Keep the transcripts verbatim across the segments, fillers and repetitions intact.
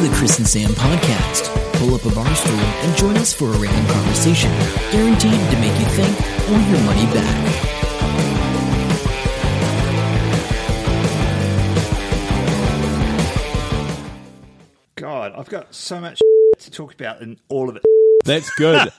to the Chris and Sam Podcast. Pull up a bar stool and join us for a random conversation, guaranteed to make you think or your money back. God, I've got so much to talk about and all of it. That's good.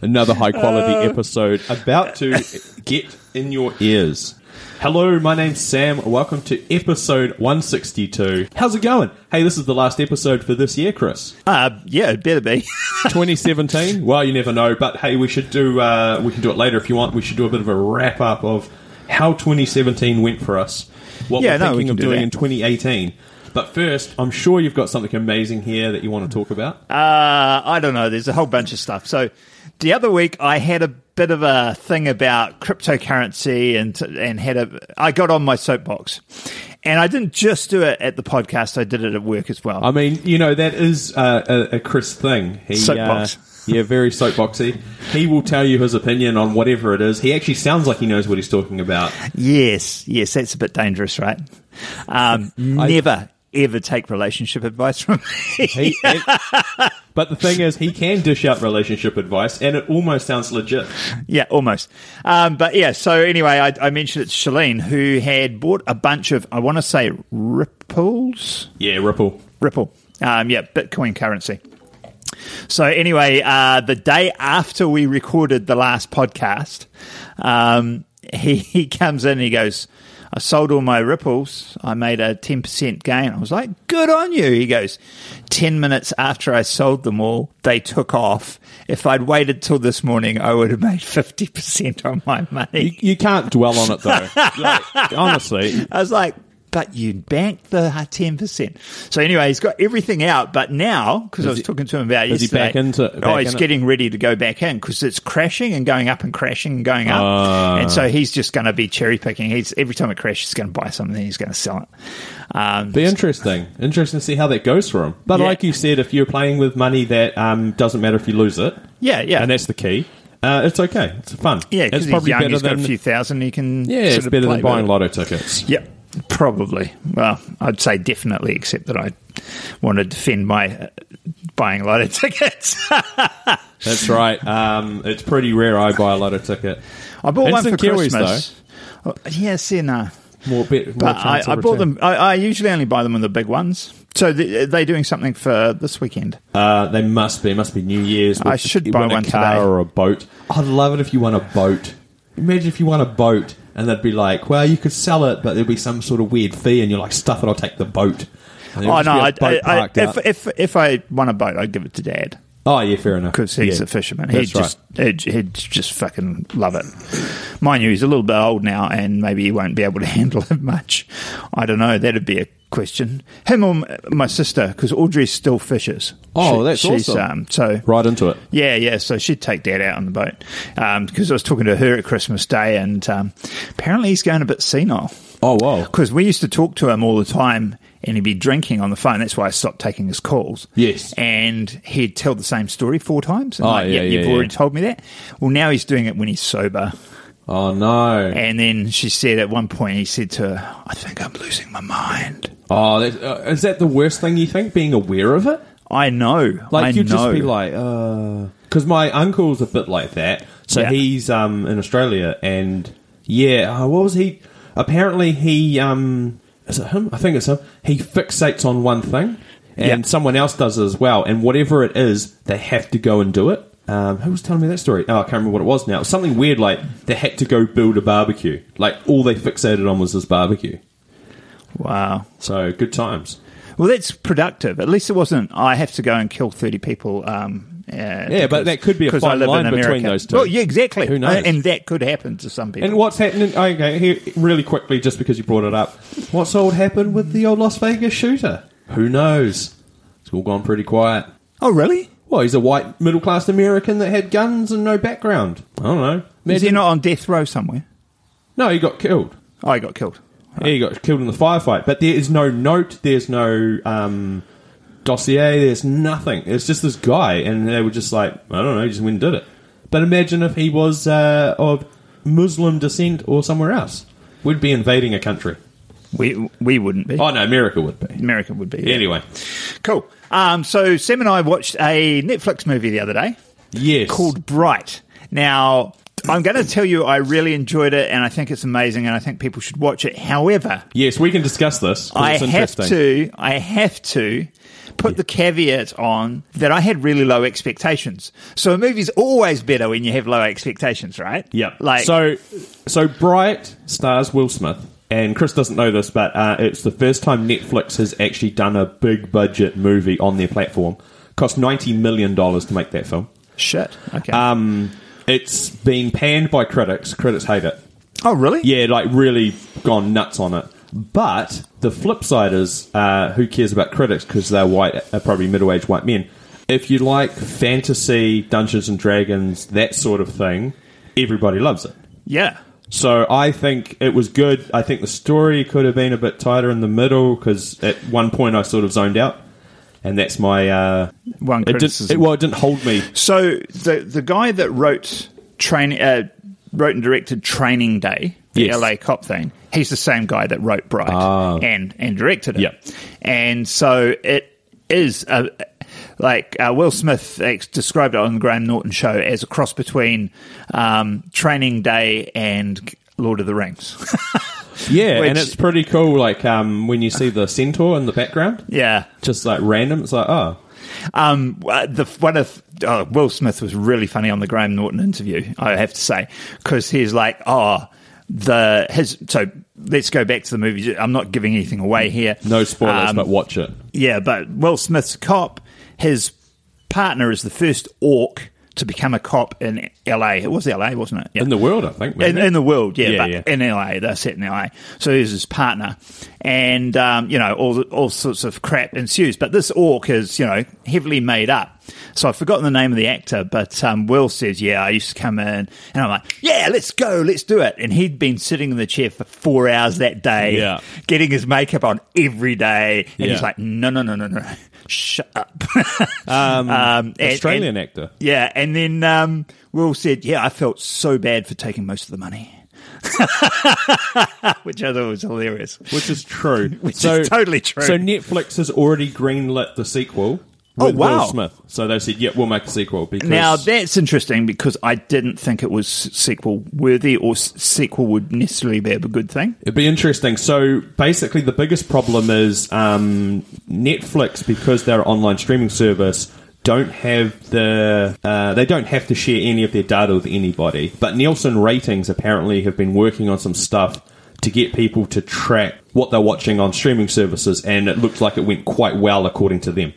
Another high-quality uh, episode about to get in your ears. Hello, my name's Sam. Welcome to episode one sixty-two. How's it going? Hey, this is the last episode for this year, Chris. Uh, yeah, it better be. twenty seventeen? Well, you never know. But, hey, we should do... Uh, we can do it later if you want. We should do a bit of a wrap-up of how twenty seventeen went for us. What yeah, we're thinking no, we can of do doing that. In twenty eighteen. But first, I'm sure you've got something amazing here that you want to talk about. Uh, I don't know. There's a whole bunch of stuff. So the other week, I had a bit of a thing about cryptocurrency and and had a. I got on my soapbox. And I didn't just do it at the podcast. I did it at work as well. I mean, you know, that is uh, a, a Chris thing. He, soapbox. Uh, yeah, very soapboxy. He will tell you his opinion on whatever it is. He actually sounds like he knows what he's talking about. Yes, yes, that's a bit dangerous, right? Um, I, never, ever take relationship advice from me. he, it, but the thing is, he can dish out relationship advice, and it almost sounds legit. Yeah, almost. Um, but yeah, so anyway, I, I mentioned it's Chalene, who had bought a bunch of, I want to say, Ripples? Yeah, Ripple. Ripple. Um, yeah, Bitcoin currency. So anyway, uh, the day after we recorded the last podcast, um, he, he comes in and he goes, I sold all my Ripples. I made a ten percent gain. I was like, good on you. He goes, ten minutes after I sold them all, they took off. If I'd waited till this morning, I would have made fifty percent on my money. You, you can't dwell on it, though. Like, honestly. I was like, but you banked the ten percent. So anyway, he's got everything out, but now, because I was he, talking to him about yesterday, is he back into, back oh, he's in getting it? Ready to go back in, because it's crashing and going up and crashing and going up. Uh. And so he's just going to be cherry picking. He's Every time it crashes, he's going to buy something and he's going to sell it. Um, be interesting. Interesting to see how that goes for him. But yeah. Like you said, if you're playing with money that um, doesn't matter if you lose it, yeah, yeah, and that's the key. Uh, it's okay. It's fun. Yeah, because he's probably young, better he's got than, a few thousand, he can yeah, it's better than buying with. Lotto tickets. Yep. Probably. Well, I'd say definitely, except that I want to defend my uh, buying lotto tickets. That's right. Um, it's pretty rare I buy a lotto ticket. I bought it's one for Kiwis, Christmas. Though. Yes, yeah, no. More bit. More but I, I bought them. I, I usually only buy them in the big ones. So the, are they doing something for this weekend? Uh, they must be. It must be New Year's. I should the, buy one a car today. Or a boat. I'd love it if you won a boat. Imagine if you won a boat. And they'd be like, well, you could sell it, but there'd be some sort of weird fee, and you're like, stuff it, I'll take the boat. Oh, no, I, boat I, I, if, if if I won a boat, I'd give it to Dad. Oh, yeah, fair enough. Because he's yeah. a fisherman. He'd just, right. he'd, he'd just fucking love it. Mind you, he's a little bit old now, and maybe he won't be able to handle it much. I don't know. That'd be a question. Him or my sister, because Audrey still fishes. Oh, she, that's she's, awesome. Um, so, right into it. Yeah, yeah. So she'd take Dad out on the boat. Because um, I was talking to her at Christmas Day, and um, apparently he's going a bit senile. Oh, wow. Because we used to talk to him all the time, and he'd be drinking on the phone. That's why I stopped taking his calls. Yes. And he'd tell the same story four times. And oh, like, yeah, yeah, yeah. You've yeah. already told me that. Well, now he's doing it when he's sober. Oh, no. And then she said at one point, he said to her, I think I'm losing my mind. Oh, that's, uh, is that the worst thing you think, being aware of it? I know. Like, you'd just be like, uh... Because my uncle's a bit like that. So yeah. he's um in Australia, and, yeah, uh, what was he... Apparently, he... um Is it him? I think it's him. He fixates on one thing, and yep. someone else does it as well. And whatever it is, they have to go and do it. Um, who was telling me that story? Oh, I can't remember what it was now. It was something weird, like they had to go build a barbecue. Like, all they fixated on was this barbecue. Wow. So, good times. Well, that's productive. At least it wasn't, I have to go and kill thirty people. Um, uh, yeah, because, but that could be a fine line between those two. Well, yeah, exactly. Who knows? And that could happen to some people. And what's happening, okay, here, really quickly, just because you brought it up, what's all happened with the old Las Vegas shooter? Who knows? It's all gone pretty quiet. Oh, really? Well, he's a white, middle-class American that had guns and no background. I don't know. Imagine. Is he not on death row somewhere? No, he got killed. Oh, he got killed. Yeah, he got killed in the firefight, but there is no note, there's no um, dossier, there's nothing. It's just this guy, and they were just like, I don't know, he just went and did it. But imagine if he was uh, of Muslim descent or somewhere else. We'd be invading a country. We we wouldn't be. Oh, no, America would be. America would be. Yeah. Anyway. Cool. Um, so Sam and I watched a Netflix movie the other day. Yes. Called Bright. Now, I'm going to tell you I really enjoyed it, and I think it's amazing, and I think people should watch it. However... Yes, we can discuss this. I it's have to. I have to... put the caveat on that I had really low expectations. So a movie's always better when you have low expectations, right? Yeah. Like so, so Bright stars Will Smith, and Chris doesn't know this, but uh, it's the first time Netflix has actually done a big budget movie on their platform. Cost ninety million dollars to make that film. Shit. Okay. Um, it's being panned by critics. Critics hate it. Oh, really? Yeah, like really gone nuts on it. But the flip side is, uh, who cares about critics because they're white, are probably middle-aged white men. If you like fantasy, Dungeons and Dragons, that sort of thing, everybody loves it. Yeah. So I think it was good. I think the story could have been a bit tighter in the middle because at one point I sort of zoned out. And that's my... Uh, one criticism. It did, it, well, it didn't hold me. So the the guy that wrote train, uh, wrote and directed Training Day... The yes. L A cop thing. He's the same guy that wrote Bright oh. and, and directed it. Yep. And so it is, a, like uh, Will Smith described it on the Graham Norton show as a cross between um, Training Day and Lord of the Rings. Yeah, Which, and it's pretty cool like um, when you see the centaur in the background. Yeah. Just like random. It's like, oh. Um, the one of oh, Will Smith was really funny on the Graham Norton interview, I have to say, because he's like, oh, The his so let's go back to the movie. I'm not giving anything away here. No spoilers, um, but watch it. Yeah, but Will Smith's a cop. His partner is the first orc to become a cop in L A. It was L A, wasn't it? Yeah. In the world, I think. In, in the world, yeah, yeah but yeah. in L A, they're set in L A. So he's his partner, and um, you know all the, all sorts of crap ensues. But this orc is you know heavily made up. So I've forgotten the name of the actor, but um, Will says, yeah, I used to come in, and I'm like, yeah, let's go, let's do it. And he'd been sitting in the chair for four hours that day, yeah. getting his makeup on every day, and yeah. he's like, no, no, no, no, no, shut up. um, um, and, Australian and, actor. Yeah, and then um, Will said, yeah, I felt so bad for taking most of the money. Which I thought was hilarious. Which is true. Which so, is totally true. So Netflix has already greenlit the sequel. With oh, wow. Will Smith. So they said, yeah, we'll make a sequel. Because now, that's interesting because I didn't think it was sequel-worthy or s- sequel would necessarily be a good thing. It'd be interesting. So basically the biggest problem is um, Netflix, because they're an online streaming service, don't have the uh, they don't have to share any of their data with anybody. But Nielsen Ratings apparently have been working on some stuff to get people to track what they're watching on streaming services, and it looked like it went quite well according to them.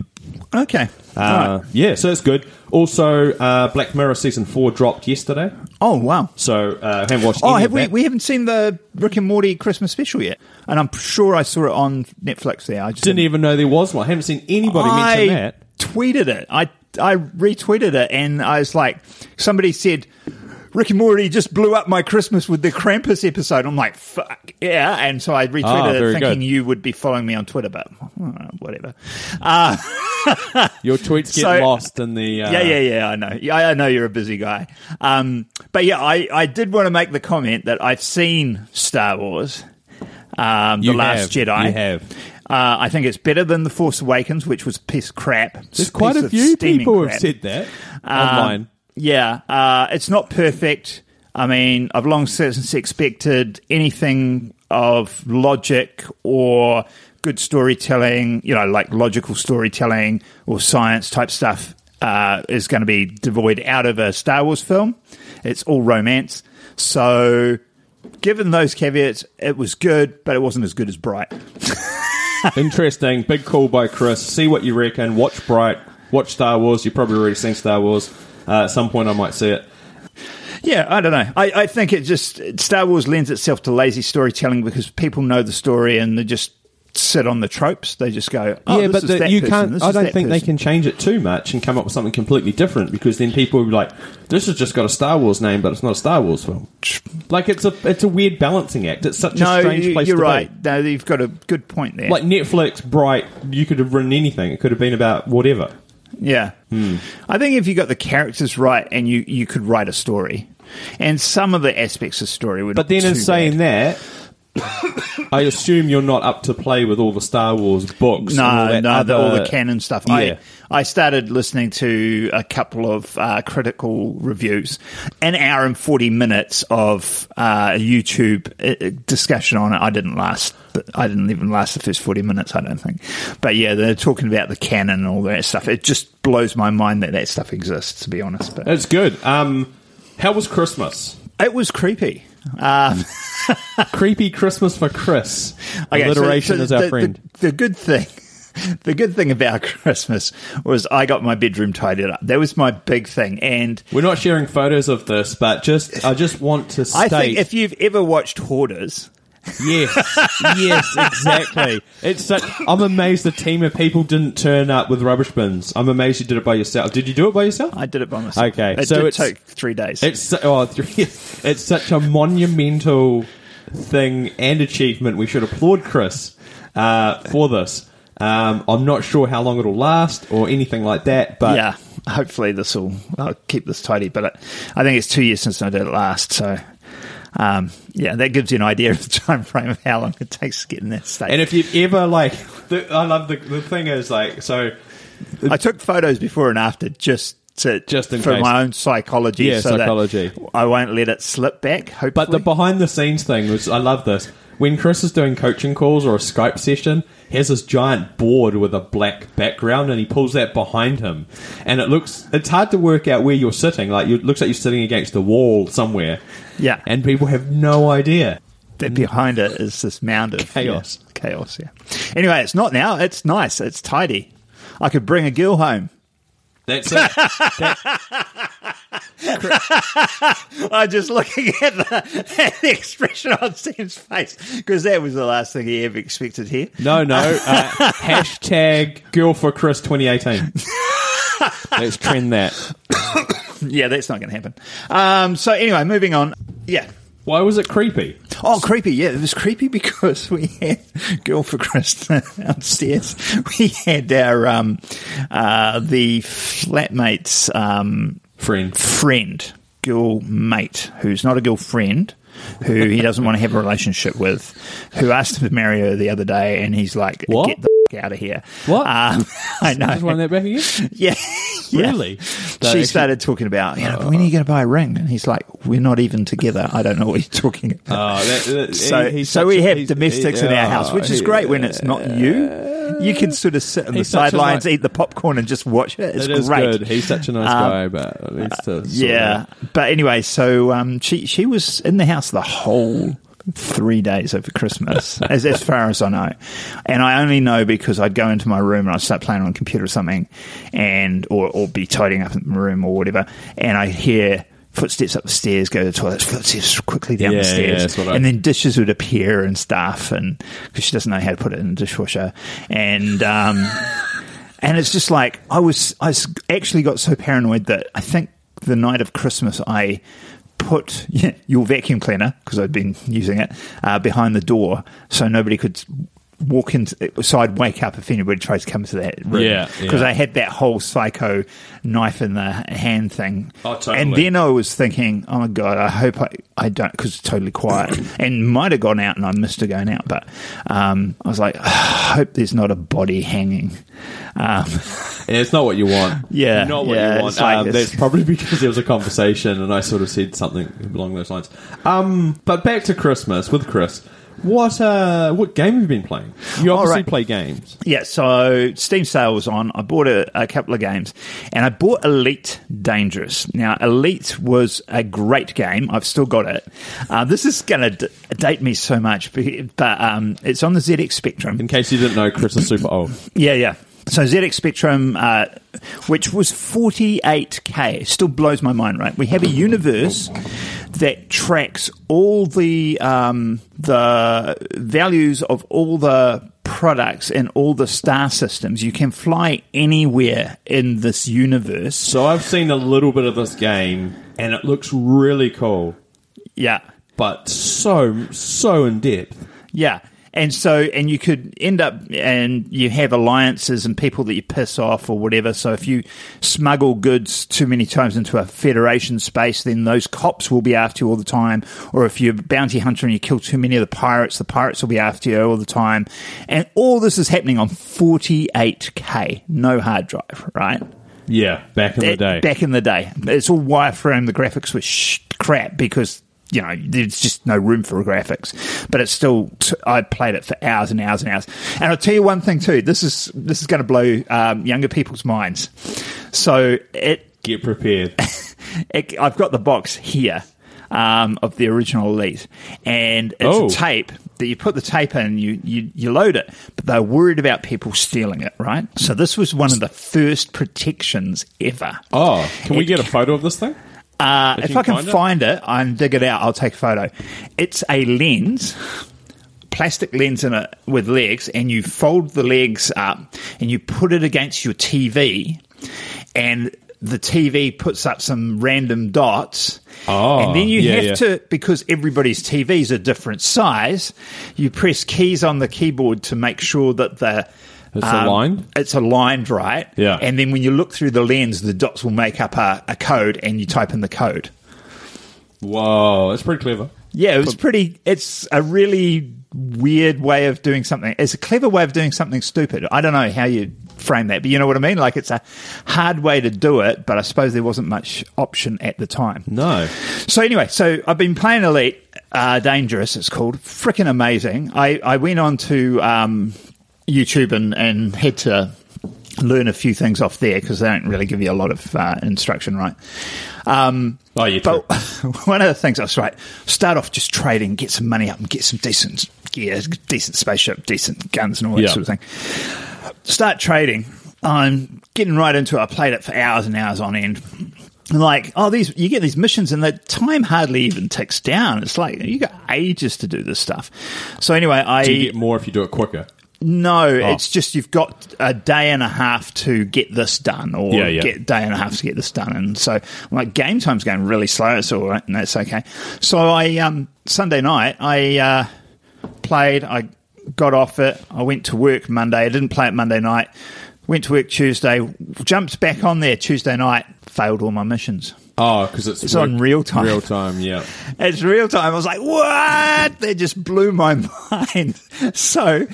Okay. Uh, right. Yeah, so it's good. Also, uh, Black Mirror Season four dropped yesterday. Oh, wow. So uh, haven't watched any oh, have of we, that. We haven't seen the Rick and Morty Christmas special yet. And I'm sure I saw it on Netflix there. I just didn't, didn't even know there was one. I haven't seen anybody I mention that. I tweeted it. I, I retweeted it, and I was like, somebody said... Rick and Morty just blew up my Christmas with the Krampus episode. I'm like, fuck, yeah. And so I retweeted ah, it thinking good. You would be following me on Twitter, but whatever. Uh, Your tweets get so, lost in the... Uh... Yeah, yeah, yeah, I know. Yeah, I know you're a busy guy. Um, but yeah, I, I did want to make the comment that I've seen Star Wars, um, The Last have. Jedi. You have. Uh, I think it's better than The Force Awakens, which was piss crap. There's quite a few people who have said that online. Um, Yeah, uh, it's not perfect. I mean, I've long since expected anything of logic or good storytelling, you know, like logical storytelling or science type stuff uh, is going to be devoid out of a Star Wars film. It's all romance. So given those caveats, it was good, but it wasn't as good as Bright. Interesting. Big call by Chris. See what you reckon. Watch Bright. Watch Star Wars. You've probably already seen Star Wars. Uh, at some point, I might see it. Yeah, I don't know. I, I think it just Star Wars lends itself to lazy storytelling because people know the story and they just sit on the tropes. They just go, oh, yeah, this but is the, that you person, can't. This I don't think person. They can change it too much and come up with something completely different because then people will be like, this has just got a Star Wars name, but it's not a Star Wars film. Like it's a it's a weird balancing act. It's such no, a strange you, place to be. No, you're right. No, you've got a good point there. Like Netflix, Bright, you could have written anything. It could have been about whatever. Yeah. Hmm. I think if you got the characters right and you, you could write a story. And some of the aspects of the story would be But then in saying bad. that, I assume you're not up to play with all the Star Wars books. No, all that no, other... all the canon stuff. Yeah. I, I started listening to a couple of uh, critical reviews, an hour and forty minutes of uh, YouTube discussion on it. I didn't last. I didn't even last the first forty minutes, I don't think. But yeah, they're talking about the canon and all that stuff. It just blows my mind that that stuff exists, to be honest. But it's good. Um, how was Christmas? It was creepy. Um, creepy Christmas for Chris. Okay, alliteration so, so is our the, friend. The, the good thing, the good thing about Christmas was I got my bedroom tidied up. That was my big thing. And we're not sharing photos of this, but just I just want to state. I think if you've ever watched Hoarders. Yes, yes, exactly. It's such, I'm amazed the team of people didn't turn up with rubbish bins. I'm amazed you did it by yourself. Did you do it by yourself? I did it by myself. Okay, it so did take three days. It's oh, three, it's such a monumental thing and achievement. We should applaud Chris uh, for this. Um, I'm not sure how long it'll last or anything like that, but yeah, hopefully this will. I'll keep this tidy. But it, I think it's two years since I did it last, so. Um, yeah, that gives you an idea of the time frame of how long it takes to get in that state. And if you've ever, like, the, I love the, the thing is, like, so... I took photos before and after just to, just in for case. My own psychology. Yeah, so psychology. That I won't let it slip back, hopefully. But the behind-the-scenes thing was, I love this. When Chris is doing coaching calls or a Skype session, he has this giant board with a black background, and he pulls that behind him. And it looks... It's hard to work out where you're sitting. Like, it looks like you're sitting against a wall somewhere. Yeah. And people have no idea. That behind it is this mound of... Chaos. Yeah. Chaos, yeah. Anyway, it's not now. It's nice. It's tidy. I could bring a girl home. That's it. That- I'm just looking at the, at the expression on Sam's face because that was the last thing he ever expected here. No, no. Uh, hashtag Girl for Chris twenty eighteen. Let's trend that. Yeah, that's not going to happen. Um, so anyway, moving on. Yeah. Why was it creepy? Oh, creepy, yeah. It was creepy because we had, Girl for Chris downstairs, we had our, um, uh, the flatmate's, um, Friend. Friend. Girl mate, who's not a girlfriend, who he doesn't want to have a relationship with, who asked him to marry her the other day, and he's like, what? Get the f- out of here. What? Um, I know. Just want that back again? Yeah. Really? Yeah. She started talking about, you know, oh. when are you going to buy a ring? And he's like, we're not even together. I don't know what you're talking about. Oh, that, that, so he, so we have domestics he, in our house, which is great he, when it's not you. You can sort of sit on he's the sidelines, nice, eat the popcorn, and just watch it. It's it is great. Good. He's such a nice um, guy, but at least uh, yeah. Of... But anyway, so um, she she was in the house the whole three days over Christmas, as as far as I know, and I only know because I'd go into my room and I'd start playing on a computer or something, and or or be tidying up in my room or whatever, and I hear footsteps up the stairs, go to the toilet, footsteps quickly down yeah, the stairs, yeah, I... and then dishes would appear and stuff, and because she doesn't know how to put it in the dishwasher, and um, and it's just like I was, I actually got so paranoid that I think the night of Christmas I put yeah, your vacuum cleaner because I'd been using it uh, behind the door so nobody could walk into, so I'd wake up if anybody tries to come into that room. Yeah, because yeah. I had that whole psycho knife in the hand thing. Oh, totally. And then I was thinking, oh my god, I hope I, I don't, because it's totally quiet, and might have gone out and I missed her going out. But um, I was like, oh, I hope there's not a body hanging. Um, yeah, it's not what you want. Yeah, You're not what yeah, you want. Like um, that's probably because there was a conversation, and I sort of said something along those lines. Um, but back to Christmas with Chris. What uh, what game have you been playing? You obviously right. play games. Yeah, so Steam sale was on. I bought a, a couple of games, and I bought Elite Dangerous. Now, Elite was a great game. I've still got it. Uh, this is going to d- date me so much, but um, it's on the Z X Spectrum. In case you didn't know, Chris is super old. Yeah, yeah. So Z X Spectrum, uh, which was forty-eight K, still blows my mind, right? We have a universe that tracks all the um, the values of all the products in all the star systems. You can fly anywhere in this universe. So I've seen a little bit of this game, and it looks really cool. Yeah. But so, so in depth. Yeah. And so, and you could end up, and you have alliances and people that you piss off or whatever. So if you smuggle goods too many times into a Federation space, then those cops will be after you all the time. Or if you're a bounty hunter and you kill too many of the pirates, the pirates will be after you all the time. And all this is happening on forty-eight K, no hard drive, right? Yeah, back in that, the day. Back in the day. It's all wireframe. The graphics were sh- crap because... You know, there's just no room for graphics, but it's still. T- I played it for hours and hours and hours. And I'll tell you one thing too. This is this is going to blow um, younger people's minds. So it get prepared. It, I've got the box here um, of the original Elite, and it's oh. a tape that you put the tape in, you, you you load it, but they're worried about people stealing it, right? So this was one of the first protections ever. Oh, can it, we get a photo of this thing? Uh, if, if I can find, find it, it and dig it out, I'll take a photo. It's a lens, plastic lens in it with legs, and you fold the legs up and you put it against your T V, and the T V puts up some random dots. Oh, and then you yeah, have yeah. to, because everybody's T Vs are different size, you press keys on the keyboard to make sure that the... It's um, aligned? It's aligned, right? Yeah. And then when you look through the lens, the dots will make up a, a code, and you type in the code. Whoa, that's pretty clever. Yeah, it was pretty... It's a really weird way of doing something. It's a clever way of doing something stupid. I don't know how you frame that, but you know what I mean? Like, it's a hard way to do it, but I suppose there wasn't much option at the time. No. So anyway, so I've been playing Elite uh, Dangerous, it's called. Freaking amazing. I, I went on to... Um, YouTube and, and had to learn a few things off there because they don't really give you a lot of uh, instruction, right? Um, oh, you But too. One of the things I was right, start off just trading, get some money up and get some decent gear, decent spaceship, decent guns and all that yeah. sort of thing. Start trading. I'm getting right into it. I played it for hours and hours on end. Like, oh, these you get these missions and the time hardly even ticks down. It's like, you got ages to do this stuff. So anyway, I... Do you get more if you do it quicker? No, oh. It's just you've got a day and a half to get this done, or yeah, yeah. get a day and a half to get this done. And so, like, game time's going really slow. It's all right, and that's okay. So I um, Sunday night I uh, played. I got off it. I went to work Monday. I didn't play it Monday night. Went to work Tuesday. Jumped back on there Tuesday night. Failed all my missions. Oh, because it's, it's on real time. Real time, yeah. It's real time. I was like, what? That just blew my mind. So.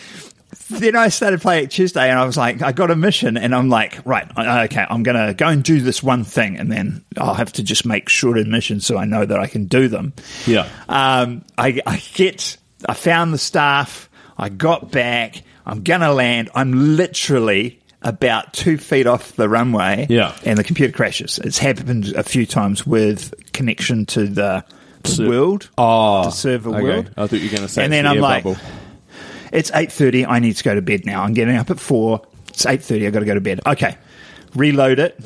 Then I started playing it Tuesday, and I was like, I got a mission, and I'm like, right, okay, I'm going to go and do this one thing, and then I'll have to just make shorter missions so I know that I can do them. Yeah. Um, I, I get, I found the staff, I got back, I'm going to land, I'm literally about two feet off the runway, yeah. and the computer crashes. It's happened a few times with connection to the, the Ser- world, oh, the server okay. world. I thought you were going to say and it's then the I'm like, bubble. It's eight thirty. I need to go to bed now. I'm getting up at four. It's eight thirty. I've got to go to bed. Okay. Reload it.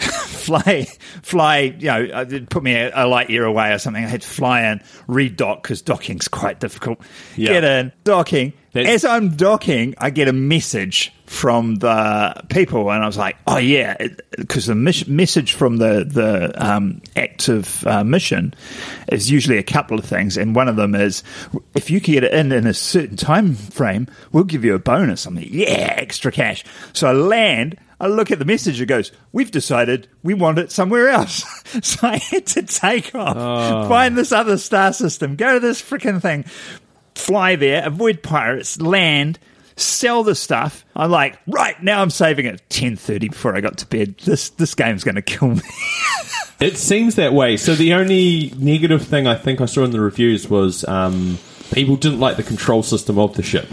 fly, fly. You know, it put me a, a light year away or something. I had to fly in, redock because docking's quite difficult. Yeah. Get in, docking. That's- As I'm docking, I get a message from the people, and I was like, oh, yeah, because the mis- message from the, the um, active uh, mission is usually a couple of things, and one of them is, if you can get it in in a certain time frame, we'll give you a bonus. I'm like, yeah, extra cash. So I land, I look at the message, it goes, we've decided we want it somewhere else. So I had to take off, oh. find this other star system, go to this freaking thing, fly there, avoid pirates, land, sell the stuff. I'm like, right, now I'm saving it. ten thirty before I got to bed. This this game's going to kill me. It seems that way. So the only negative thing I think I saw in the reviews was um, people didn't like the control system of the ship.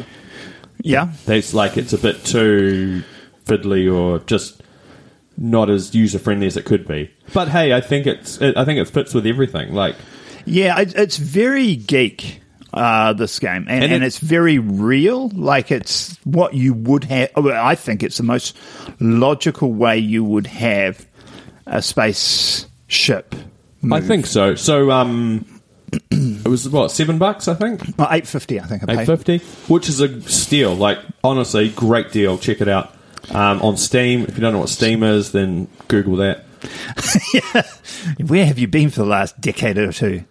Yeah. It's like it's a bit too fiddly or just not as user-friendly as it could be. But hey, I think it's it, I think it fits with everything. Like, yeah, it, it's very geek. Uh, this game and, and, it, and it's very real, like it's what you would have. I think it's the most logical way you would have a spaceship move. I think so. So um, it was what seven bucks, I think. Well, eight fifty, I think. I paid. Eight fifty, which is a steal. Like honestly, great deal. Check it out um, on Steam. If you don't know what Steam is, then Google that. Where have you been for the last decade or two?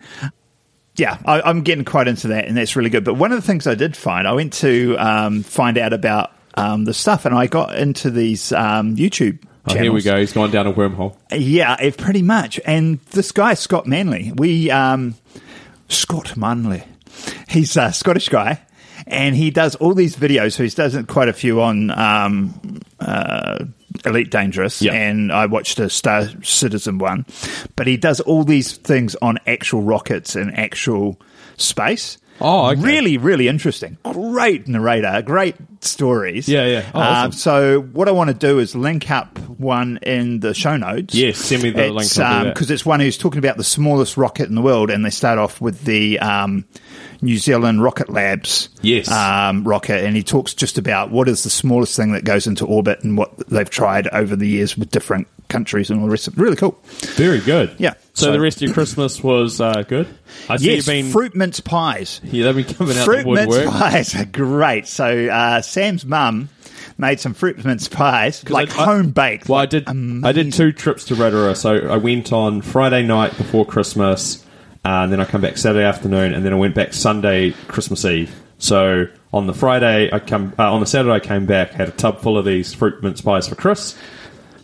yeah, I, I'm getting quite into that, and that's really good. But one of the things I did find, I went to um, find out about um, the stuff, and I got into these um, YouTube channels. Oh, here we go. He's gone down a wormhole. Yeah, it, pretty much. And this guy, Scott Manley, we um, Scott Manley, he's a Scottish guy. And he does all these videos. So he does quite a few on um, uh, Elite Dangerous. Yep. And I watched a Star Citizen one. But he does all these things on actual rockets and actual space. Oh, okay. Really, really interesting. Great narrator, great stories. Yeah, yeah. Oh, awesome. Um, so what I want to do is link up one in the show notes. Yes, send me the it's, link. Because um, it's one who's talking about the smallest rocket in the world, and they start off with the um, New Zealand Rocket Labs yes. um, rocket, and he talks just about what is the smallest thing that goes into orbit and what they've tried over the years with different countries and all the rest of it. Really cool. Very good. Yeah. So, so the rest of your Christmas was uh, good? I see yes, you've been... fruit mince pies. Yeah, they've been coming out fruit the woodwork. Fruit mince pies are great. So uh, Sam's mum made some fruit mince pies, like I, home baked. Well, like, I did. Amazing. I did two trips to Rotorua. So I went on Friday night before Christmas, uh, and then I come back Saturday afternoon, and then I went back Sunday Christmas Eve. So on the Friday, I come uh, on the Saturday I came back, had a tub full of these fruit mince pies for Chris,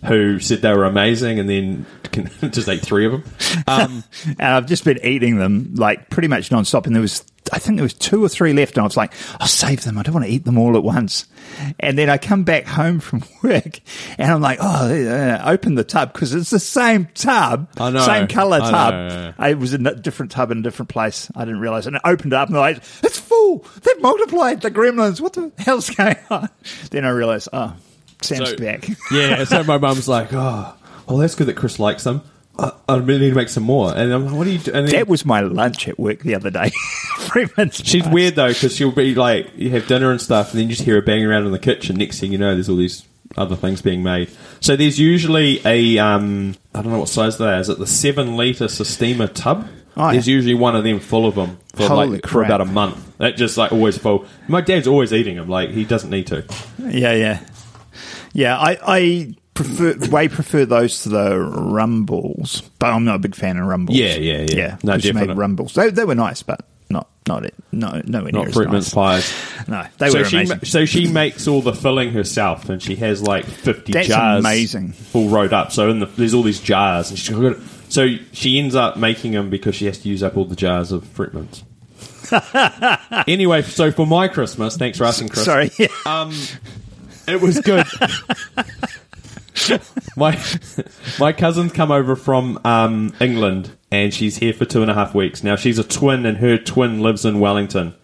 who said they were amazing, and then can just ate three of them. Um, and I've just been eating them, like, pretty much non-stop, and there was, I think there was two or three left, and I was like, I'll save them, I don't want to eat them all at once. And then I come back home from work, and I'm like, oh, I open the tub, because it's the same tub, I know, same colour tub. I know. It was in a different tub in a different place. I didn't realise, and I opened it up, and I'm like, it's full! They've multiplied, the gremlins, what the hell's going on? Then I realised, oh... Sam's so, back. Yeah, so my mum's like, oh, well, that's good that Chris likes them. I, I need to make some more. And I'm like, what are you doing? That was my lunch at work the other day. Three months She's past. Weird, though, because she'll be like, you have dinner and stuff, and then you just hear her banging around in the kitchen. Next thing you know, there's all these other things being made. So there's usually a, um, I don't know what size they are. Is it the seven litre Sistema tub? Oh, yeah. There's usually one of them full of them for, like, for about a month. That just like always full. My dad's always eating them. Like, he doesn't need to. Yeah, yeah. Yeah, I, I prefer way prefer those to the rumbles, but I'm not a big fan of rumbles. Yeah, yeah, yeah. yeah no, definitely. Made rumbles. They, they were nice, but not not it. No, nowhere near as nice. Not fruit mince pies. No, they so were she, amazing. So she makes all the filling herself, and she has like fifty That's jars. That's amazing. Full rolled up. So in the, there's all these jars, and she's got, so she ends up making them because she has to use up all the jars of fruit mince. Anyway, so for my Christmas, thanks for asking, Chris. Sorry. Yeah. Um. It was good. my my cousin's come over from um, England, and she's here for two and a half weeks. Now, she's a twin, and her twin lives in Wellington.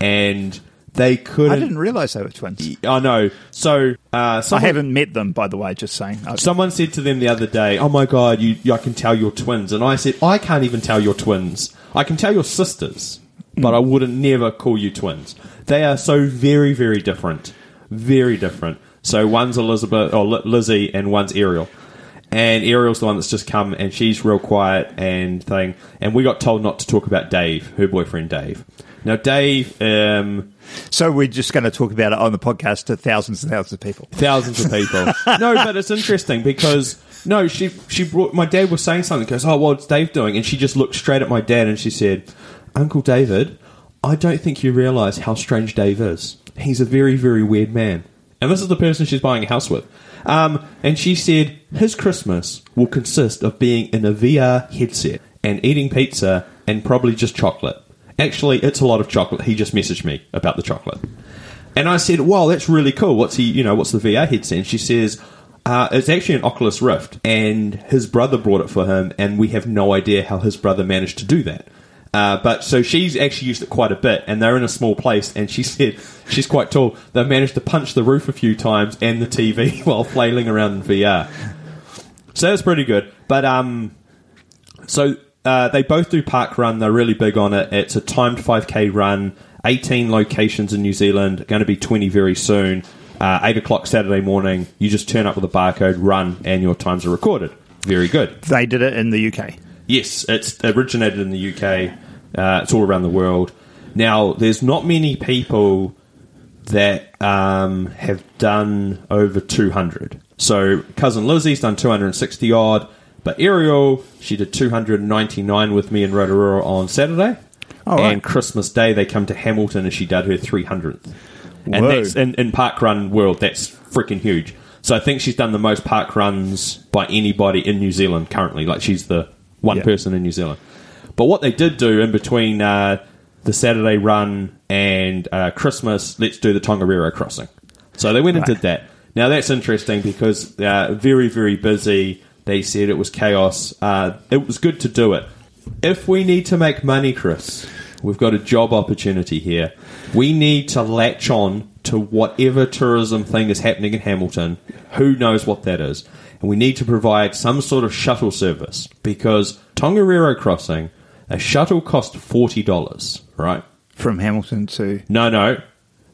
And they couldn't... I didn't realise they were twins. I know. So uh, someone, I haven't met them, by the way, just saying. Okay. Someone said to them the other day, oh, my God, you, I can tell you're twins. And I said, I can't even tell you're twins. I can tell you're sisters, but I wouldn't never call you twins. They are so very, very different. Very different. So one's Elizabeth or Lizzie, and one's Ariel. And Ariel's the one that's just come, and she's real quiet and thing. And we got told not to talk about Dave, her boyfriend Dave. Now Dave, um, so we're just going to talk about it on the podcast to thousands and thousands of people. Thousands of people. No, but it's interesting because no, she she brought my dad was saying something. Goes, oh, what's Dave doing? And she just looked straight at my dad and she said, Uncle David, I don't think you realise how strange Dave is. He's a very, very weird man. And this is the person she's buying a house with. Um, and she said his Christmas will consist of being in a V R headset and eating pizza and probably just chocolate. Actually, it's a lot of chocolate. He just messaged me about the chocolate. And I said, wow, that's really cool. What's he, you know, what's the V R headset? And she says, uh, it's actually an Oculus Rift. And his brother brought it for him. And we have no idea how his brother managed to do that. Uh, but so she's actually used it quite a bit, and they're in a small place, and she said she's quite tall. They managed to punch the roof a few times and the T V while flailing around in V R. So that's pretty good. But um, so uh, they both do park run. They're really big on it. It's a timed five K run, eighteen locations in New Zealand, going to be twenty very soon. Uh, eight o'clock Saturday morning, you just turn up with a barcode, run, and your times are recorded. Very good. They did it in the U K. Yes, it's originated in the U K. Uh, it's all around the world. Now, there's not many people that um, have done over two hundred. So, cousin Lizzie's done two hundred sixty odd, but Ariel, she did two hundred ninety-nine with me in Rotorua on Saturday. Oh, right. And Christmas Day, they come to Hamilton, and she did her three hundredth. And that's, in, in park run world, that's freaking huge. So I think she's done the most park runs by anybody in New Zealand currently. Like, she's the one yeah. person in New Zealand. But what they did do in between uh, the Saturday run and uh, Christmas, let's do the Tongariro Crossing. So they went right. and did that. Now, that's interesting because they're uh, very, very busy. They said it was chaos. Uh, it was good to do it. If we need to make money, Chris, we've got a job opportunity here. We need to latch on to whatever tourism thing is happening in Hamilton. Who knows what that is? And we need to provide some sort of shuttle service because Tongariro Crossing, a shuttle costs forty dollars, right? From Hamilton to... No, no.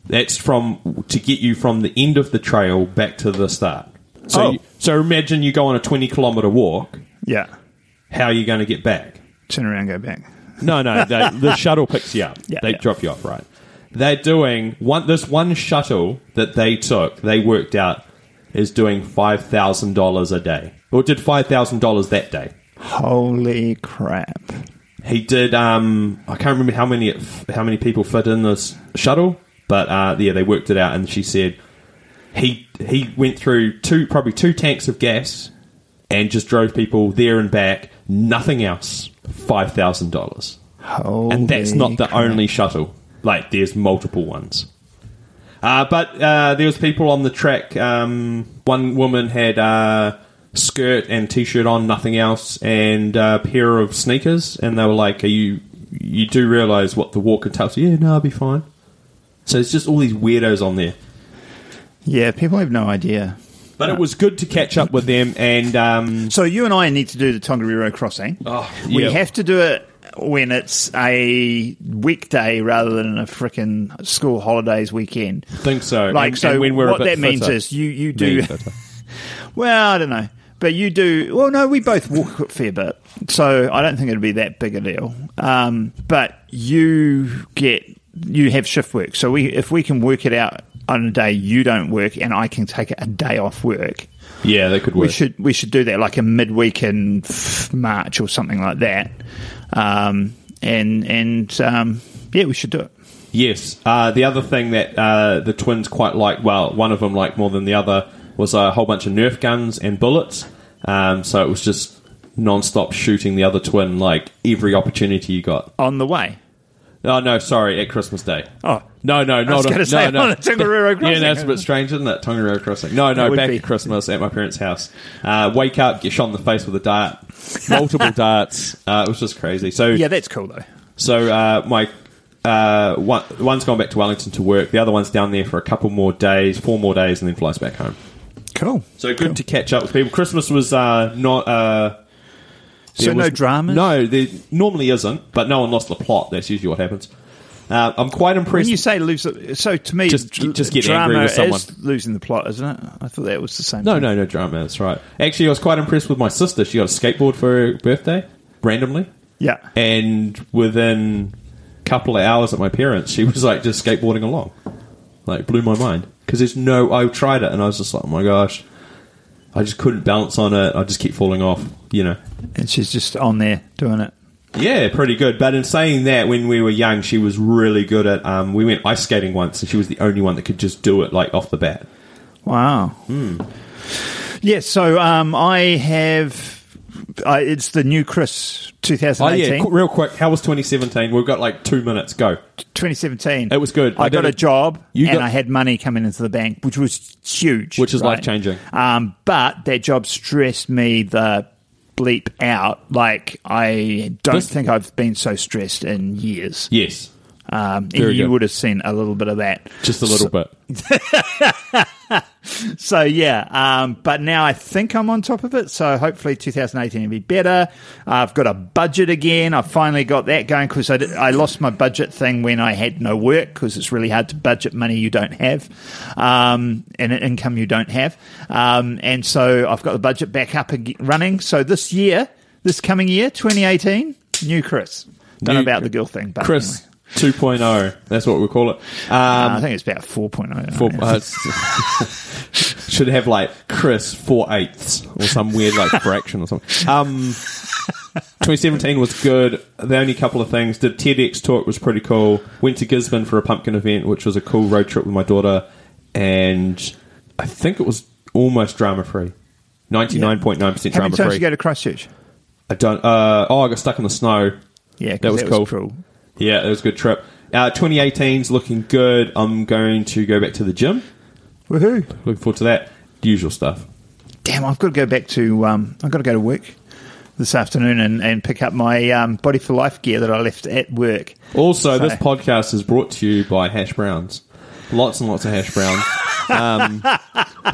That's from to get you from the end of the trail back to the start. So, oh. you, so imagine you go on a twenty-kilometre walk. Yeah. How are you going to get back? Turn around and go back. No, no. They, the shuttle picks you up. Yeah, they yeah. drop you off, right? They're doing... one. This one shuttle that they took, they worked out, is doing five thousand dollars a day. Or did five thousand dollars that day. Holy crap. He did... Um, I can't remember how many it, how many people fit in this shuttle, but uh, yeah, they worked it out, and she said... He he went through two probably two tanks of gas and just drove people there and back. Nothing else. Five thousand dollars, and that's not the crap. only shuttle. Like there's multiple ones. Uh, but uh, there was people on the track. Um, one woman had a skirt and t-shirt on, nothing else, and a pair of sneakers. And they were like, "Are you you do realise what the walk entails?" Yeah, no, I'll be fine. So it's just all these weirdos on there. Yeah, people have no idea. But it was good to catch up with them. And um, so you and I need to do the Tongariro Crossing. Oh, yeah. We have to do it when it's a weekday rather than a frickin' school holidays weekend. I think so. Like, and, so and when we're what a bit that means fitter. is you, you do... well, I don't know. But you do... Well, no, we both walk a fair bit. So I don't think it'd be that big a deal. Um, but you get... You have shift work. So we if we can work it out... on a day you don't work and I can take a day off work. Yeah, that could work. We should we should do that, like a midweek in March or something like that. Um, and and um, yeah, we should do it. Yes. Uh, the other thing that uh, the twins quite liked, well, one of them liked more than the other, was a whole bunch of Nerf guns and bullets. Um, so it was just non-stop shooting the other twin, like, every opportunity you got. On the way? Oh, no, sorry, at Christmas Day. Oh. No, no, not on, say, no, no. Tongariro Crossing. Yeah, that's no, a bit strange, isn't it? Tongariro Crossing. No, no, back be. at Christmas at my parents' house. Uh, wake up, get shot in the face with a dart. Multiple darts. Uh, it was just crazy. So yeah, that's cool, though. So uh, my uh, one, one's gone back to Wellington to work. The other one's down there for a couple more days, four more days, and then flies back home. Cool. So good cool. to catch up with people. Christmas was uh, not... Uh, so was, no dramas? No, there normally isn't, but no one lost the plot. That's usually what happens. Uh, I'm quite impressed. When you say lose, so to me, just, just get drama angry with someone. Is losing the plot, isn't it? I thought that was the same. No, thing. no, no drama. That's right. Actually, I was quite impressed with my sister. She got a skateboard for her birthday, randomly. Yeah. And within a couple of hours at my parents, she was like just skateboarding along. Like, blew my mind because there's no. I tried it and I was just like, oh my gosh, I just couldn't balance on it. I just keep falling off, you know. And she's just on there doing it. Yeah, pretty good. But in saying that, when we were young, she was really good at... Um, we went ice skating once, and she was the only one that could just do it, like, off the bat. Wow. Mm. Yeah, so um, I have... Uh, it's the new Chris twenty eighteen. Oh, yeah, real quick. How was twenty seventeen? We've got, like, two minutes. Go. twenty seventeen. It was good. I, I got a job, you and got... I had money coming into the bank, which was huge. Which is right? life-changing. Um, but that job stressed me the... bleep out. Like, I don't this, think I've been so stressed in years. Yes. Um, and you good. would have seen a little bit of that. Just a little so, bit. so, yeah. Um, but now I think I'm on top of it. So, hopefully twenty eighteen will be better. Uh, I've got a budget again. I've finally got that going because I, I lost my budget thing when I had no work because it's really hard to budget money you don't have um, and an income you don't have. Um, and so, I've got the budget back up and running. So, this year, this coming year, twenty eighteen, new Chris. Don't new, know about the girl thing, but Chris. Anyway. two point oh, that's what we call it. Um, uh, I think it's about four point oh. Four, uh, should have, like, Chris four eighths or some weird, like, fraction or something. Um, twenty seventeen was good. The only couple of things, did TEDx talk, was pretty cool. Went to Gisborne for a pumpkin event, which was a cool road trip with my daughter, and I think it was almost drama free. ninety-nine point nine percent drama free. How many times did you go to Christchurch? I don't. Uh, oh, I got stuck in the snow. Yeah, that was that cool. Was cool. Yeah, it was a good trip. Uh, twenty eighteen's looking good. I'm going to go back to the gym. Woohoo! Looking forward to that. Usual stuff. Damn, I've got to go back to. Um, I've got to go to work this afternoon and, and pick up my um, Body for Life gear that I left at work. Also, so. This podcast is brought to you by hash browns. Lots and lots of hash browns. um,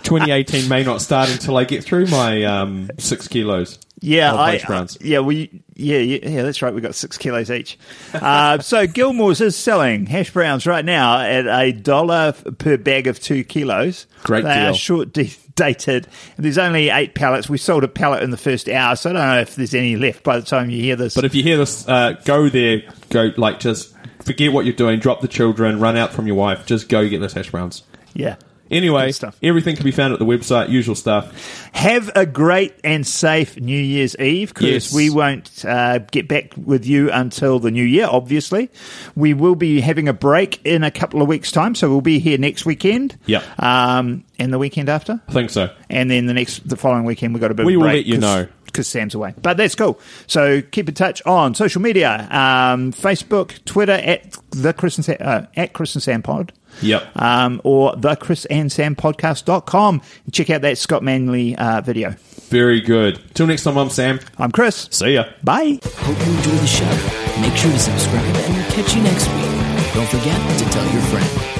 twenty eighteen may not start until I get through my um, six kilos. Yeah, I, uh, yeah, we, yeah, yeah, yeah, that's right. We got six kilos each. Uh, so Gilmore's is selling hash browns right now at a dollar per bag of two kilos. Great they deal. They are short de- dated. There's only eight pallets. We sold a pallet in the first hour, so I don't know if there's any left by the time you hear this. But if you hear this, uh, go there. Go like just forget what you're doing. Drop the children. Run out from your wife. Just go get those hash browns. Yeah. Anyway, everything can be found at the website, usual stuff. Have a great and safe New Year's Eve, because yes. we won't uh, get back with you until the new year, obviously. We will be having a break in a couple of weeks' time, so we'll be here next weekend. Yeah. Um, and the weekend after? I think so. And then the next, the following weekend, we've got a bit we of a break. We will let you know. Because Sam's away. But that's cool. So keep in touch on social media, um, Facebook, Twitter, at the Chris and Sam, uh, at Chris and Sam Pod. Yep. Um, or the Chris and Sam Podcast dot com. Check out that Scott Manley uh, video. Very good. Till next time, I'm Sam. I'm Chris. See ya. Bye. Hope you enjoy the show. Make sure to subscribe and we'll catch you next week. Don't forget to tell your friend.